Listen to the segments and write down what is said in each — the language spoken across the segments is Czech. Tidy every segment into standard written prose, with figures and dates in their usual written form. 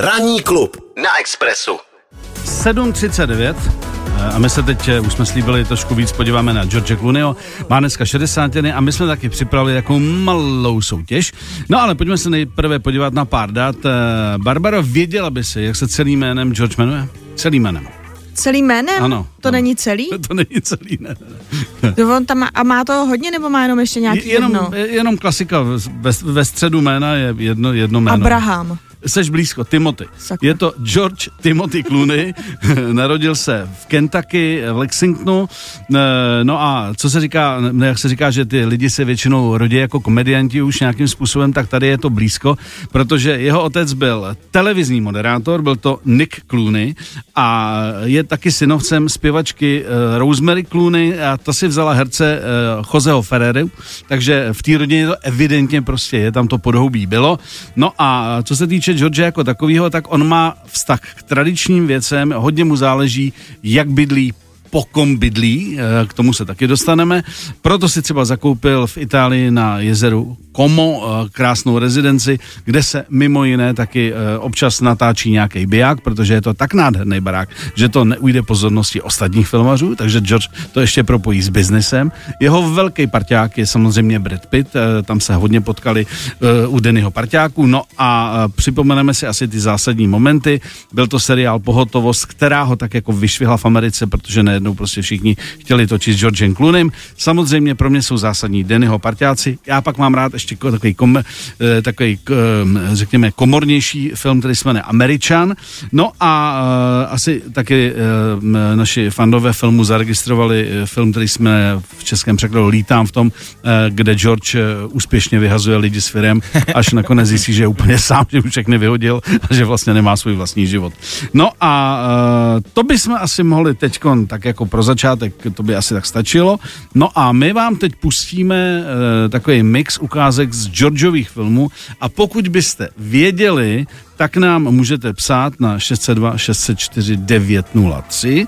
Ranní klub na Expressu. 7:39 a my se teď, už jsme slíbili trošku víc, podíváme na George Clooneyho. Má dneska 60 a my jsme taky připravili takovou malou soutěž. No ale pojďme se nejprve podívat na pár dat. Barbaro, věděla by si, jak se celým jménem George jmenuje? Celým jménem. Celým jménem? Ano. To není celý? To není celý, ne. On tam má, a má to hodně, nebo má jenom ještě nějaký jedno? Jenom klasika, ve středu jména je jedno jméno. Abraham. Seš blízko, Timothy. Sakra. Je to George Timothy Clooney, narodil se v Kentucky, v Lexingtonu, no a co se říká, jak se říká, že ty lidi se většinou rodí jako komedianti už nějakým způsobem, tak tady je to blízko, protože jeho otec byl televizní moderátor, byl to Nick Clooney a je taky synovcem zpěvačky Rosemary Clooney a ta si vzala herce Joseho Ferrero, takže v té rodině to evidentně prostě je, tam to podhoubí bylo. No a co se týče George jako takovýho, tak on má vztah k tradičním věcem, hodně mu záleží, jak bydlí, po kom bydlí, k tomu se taky dostaneme, proto si třeba zakoupil v Itálii na jezeru Como krásnou rezidenci, kde se mimo jiné taky občas natáčí nějaký biják, protože je to tak nádherný barák, že to neujde pozornosti ostatních filmařů, takže George to ještě propojí s biznesem. Jeho velký parťák je samozřejmě Brad Pitt, tam se hodně potkali u Dennyho parťáků, no a připomeneme si asi ty zásadní momenty. Byl to seriál Pohotovost, která ho tak jako vyšvihla v Americe, protože najednou prostě všichni chtěli točit s Georgem Clooneym. Samozřejmě pro mě jsou zásadní Dennyho parťáci. Já pak mám rád ještě takový řekněme komornější film, který se jmenuje Američan. No a asi taky naši fandové filmu zaregistrovali film, který jsme v českém překladu Lítám v tom, kde George úspěšně vyhazuje lidi s firem, až nakonec zjistí, že je úplně sám, že už všechny vyhodil a že vlastně nemá svůj vlastní život. No a to bychom asi mohli teďkon tak jako pro začátek, to by asi tak stačilo. No a my vám teď pustíme takový mix ukázek z Georgeových filmů a pokud byste věděli, tak nám můžete psát na 602 604 903.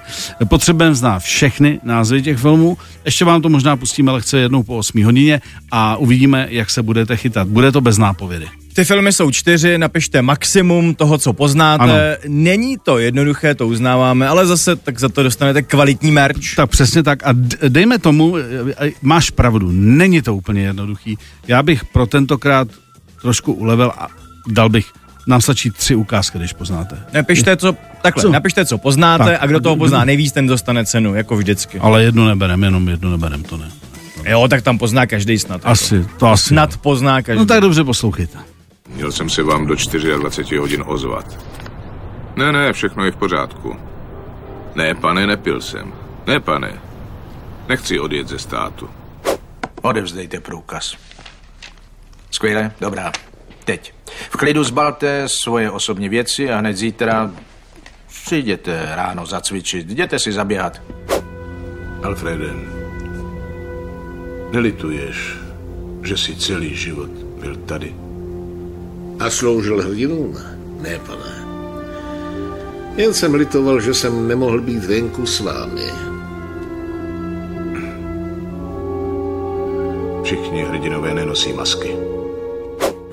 Potřebujeme znát všechny názvy těch filmů. Ještě vám to možná pustíme lehce jednou po 8 hodině a uvidíme, jak se budete chytat. Bude to bez nápovědy. Ty filmy jsou 4, napište maximum toho, co poznáte. Ano. Není to jednoduché, to uznáváme, ale zase tak za to dostanete kvalitní merch. Tak přesně tak a dejme tomu, máš pravdu, není to úplně jednoduchý. Já bych pro tentokrát trošku ulevil a dal bych, nám stačí 3 ukázky, když poznáte. Napište, co, takhle, napište, co poznáte tak, a kdo toho pozná nejvíc, ten dostane cenu, jako vždycky. Ale jenom jednu neberem, to ne. Jo, tak tam pozná každý snad. Asi. Snad pozná každý. No tak dobře, poslouchejte. Měl jsem se vám do 24 hodin ozvat. Ne, všechno je v pořádku. Ne, pane, nepil jsem. Ne, pane, nechci odjet ze státu. Odevzdejte průkaz. Skvěle, dobrá. Teď. V klidu zbalte svoje osobní věci a hned zítra přijděte ráno zacvičit. Jděte si zaběhat. Alfrede, nelituješ, že jsi celý život byl tady? A sloužil hrdinům? Ne, pane. Jen jsem litoval, že jsem nemohl být venku s vámi. Všichni hrdinové nenosí masky.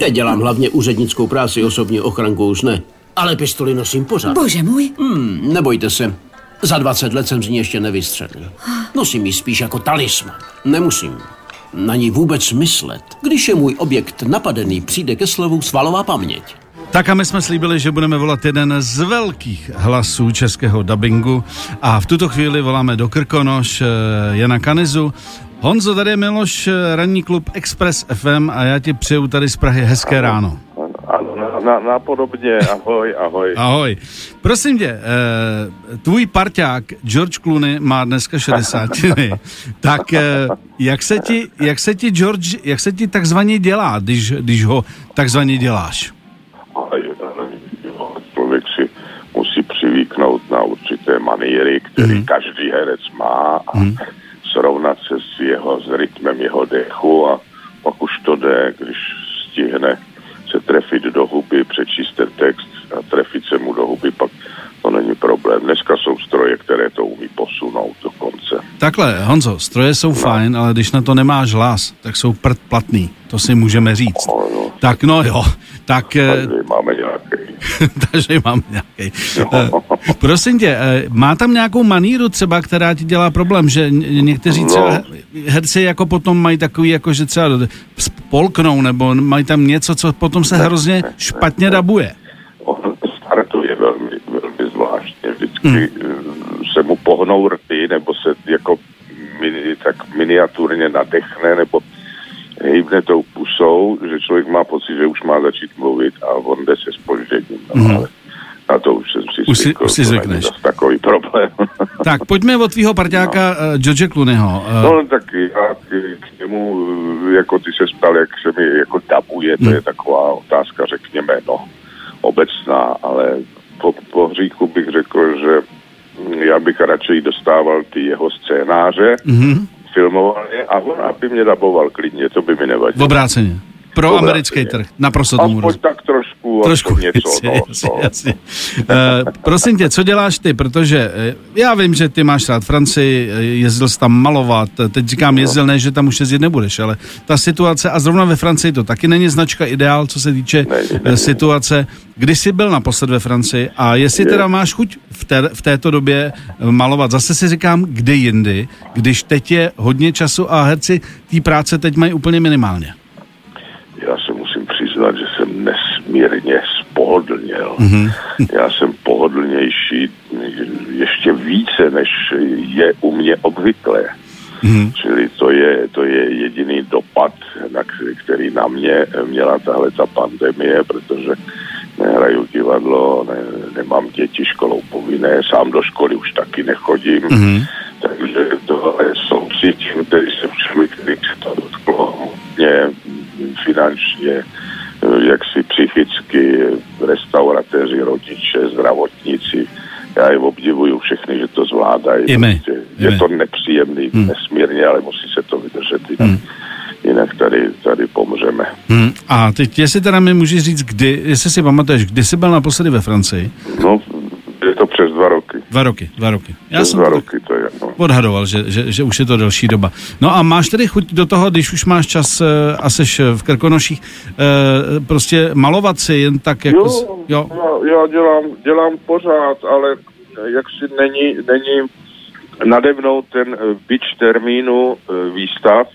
Já dělám hlavně úřednickou práci, osobní ochranku už ne. Ale pistoli nosím pořád. Bože můj. Nebojte se. Za 20 let jsem z ní ještě nevystřelil. Nosím ji spíš jako talisman. Nemusím na ní vůbec myslet. Když je můj objekt napadený, přijde ke slovu svalová paměť. Tak a my jsme slíbili, že budeme volat jeden z velkých hlasů českého dabingu. A v tuto chvíli voláme do Krkonoš Jana Kanyzu. Honzo, tady je Miloš, Ranní klub Express FM a já ti přeju tady z Prahy hezké ráno. Napodobně, ahoj. Ahoj. Prosím tě, tvůj parťák George Clooney má dneska 60. Tak jak se ti George, jak se ti takzvaně dělá, když ho takzvaně děláš? Člověk si musí přivyknout na určité maníry, který každý herec má a srovnat se s rytmem jeho dechu a pak už to jde, když stihne se trefit do huby, přečíst ten text a trefit se mu do huby, pak to není problém. Dneska jsou stroje, které to umí posunout do konce. Takhle, Honzo, stroje jsou fajn, ale když na to nemáš hlas, tak jsou prd platný, to si můžeme říct. Tak no jo, tak... Tady máme nějaký Takže mám nějaký. Prosím tě, má tam nějakou maníru třeba, která ti dělá problém, že někteří třeba herci jako potom mají takový, jako že třeba spolknou, nebo mají tam něco, co potom se hrozně špatně dabuje. On startuje velmi zvláštně, vždycky se mu pohnou rty, nebo se jako tak miniaturně nadechne, nebo hýbne tou pusou, že člověk má pocit, že už má začít mluvit a on jde se zpožděním. No, ale na to už jsem si zvykneš. To není takový problém. Tak pojďme od tvýho parťáka George Clooneyho. No tak já k němu, jako ty se ptal, jak se mi jako dabuje, to je taková otázka, řekněme, no, obecná, ale po hříchu bych řekl, že já bych radši dostával ty jeho scénáře, filmoval je a on aby mě daboval klidně, to by mi nevadilo. Obráceně. Pro americký trh. Naprosto tomu rozumím. Aspoň tak trošku něco. Jasně. Prosím tě, co děláš ty? Protože já vím, že ty máš rád Francii, jezdil jsi tam malovat, teď říkám jezdil, ne, že tam už jezdit nebudeš, ale ta situace, a zrovna ve Francii to taky není značka ideál, co se týče situace. Kdy jsi byl naposled ve Francii a jestli teda máš chuť v této době malovat, zase si říkám, kdy jindy, když teď je hodně času a herci té práce teď mají úplně minimálně. Já se musím přiznat, že jsem nesmírně spohodlněl. Já jsem pohodlnější ještě více, než je u mě obvyklé. Čili to je jediný dopad, který na mě měla tahle ta pandemie, protože nehraju divadlo, nemám děti školou povinné, sám do školy už taky nechodím. Takže tohle soucítím, který jsem člověk, který se to dotklo mě finančně, jaksi psychicky, restauratéři, rodiče, zdravotníci. Já je obdivuju všechny, že to zvládají. Je to nepříjemný, nesmírně, ale musí se to vydržet, jinak tady pomůžeme. A teď, jestli teda mi můžeš říct, jestli si pamatuješ, kdy jsi byl naposledy ve Francii? No, je to přes 2 roky. 2 roky. Já jsem odhadoval, že už je to delší doba. No a máš tedy chuť do toho, když už máš čas a seš v Krkonoších, prostě malovat si jen tak, jako... Jo. Já dělám pořád, ale jaksi není nade mnou ten bič termínu výstav,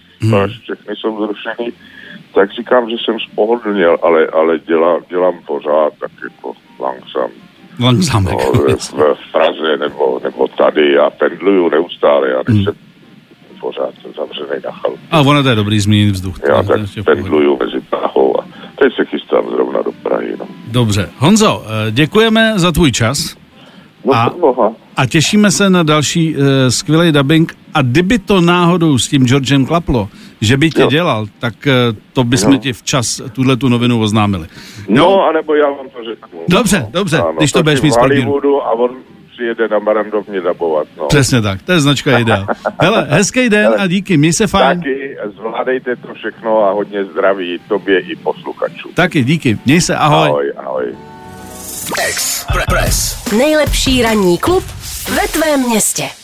až všechny jsou zrušený, tak říkám, že jsem spohodlněl, ale dělám pořád tak jako langsam. No, v Praze nebo tady, já pendluju neustále, já nejsem pořád zavřenej na chalu. A ono to je dobrý změnit vzduch. Já tak pendluju mezi Prahou a teď se chystám zrovna do Prahy. No. Dobře. Honzo, děkujeme za tvůj čas. A těšíme se na další skvělý dabing. A kdyby to náhodou s tím Georgem klaplo, že by tě dělal, tak to bychom ti včas tu novinu oznámili. No, anebo já vám to řeknu. Dobře, ano, když to budeš mít spolkíru. A on přijede na barandovně dabovat. No. Přesně tak, to je značka ideál. Hele, hezký den a díky, měj se fajn. Taky, zvládejte to všechno a hodně zdraví tobě i posluchačům. Taky, díky, měj se, ahoj. Ahoj. Express. Nejlepší ranní klub ve tvém městě.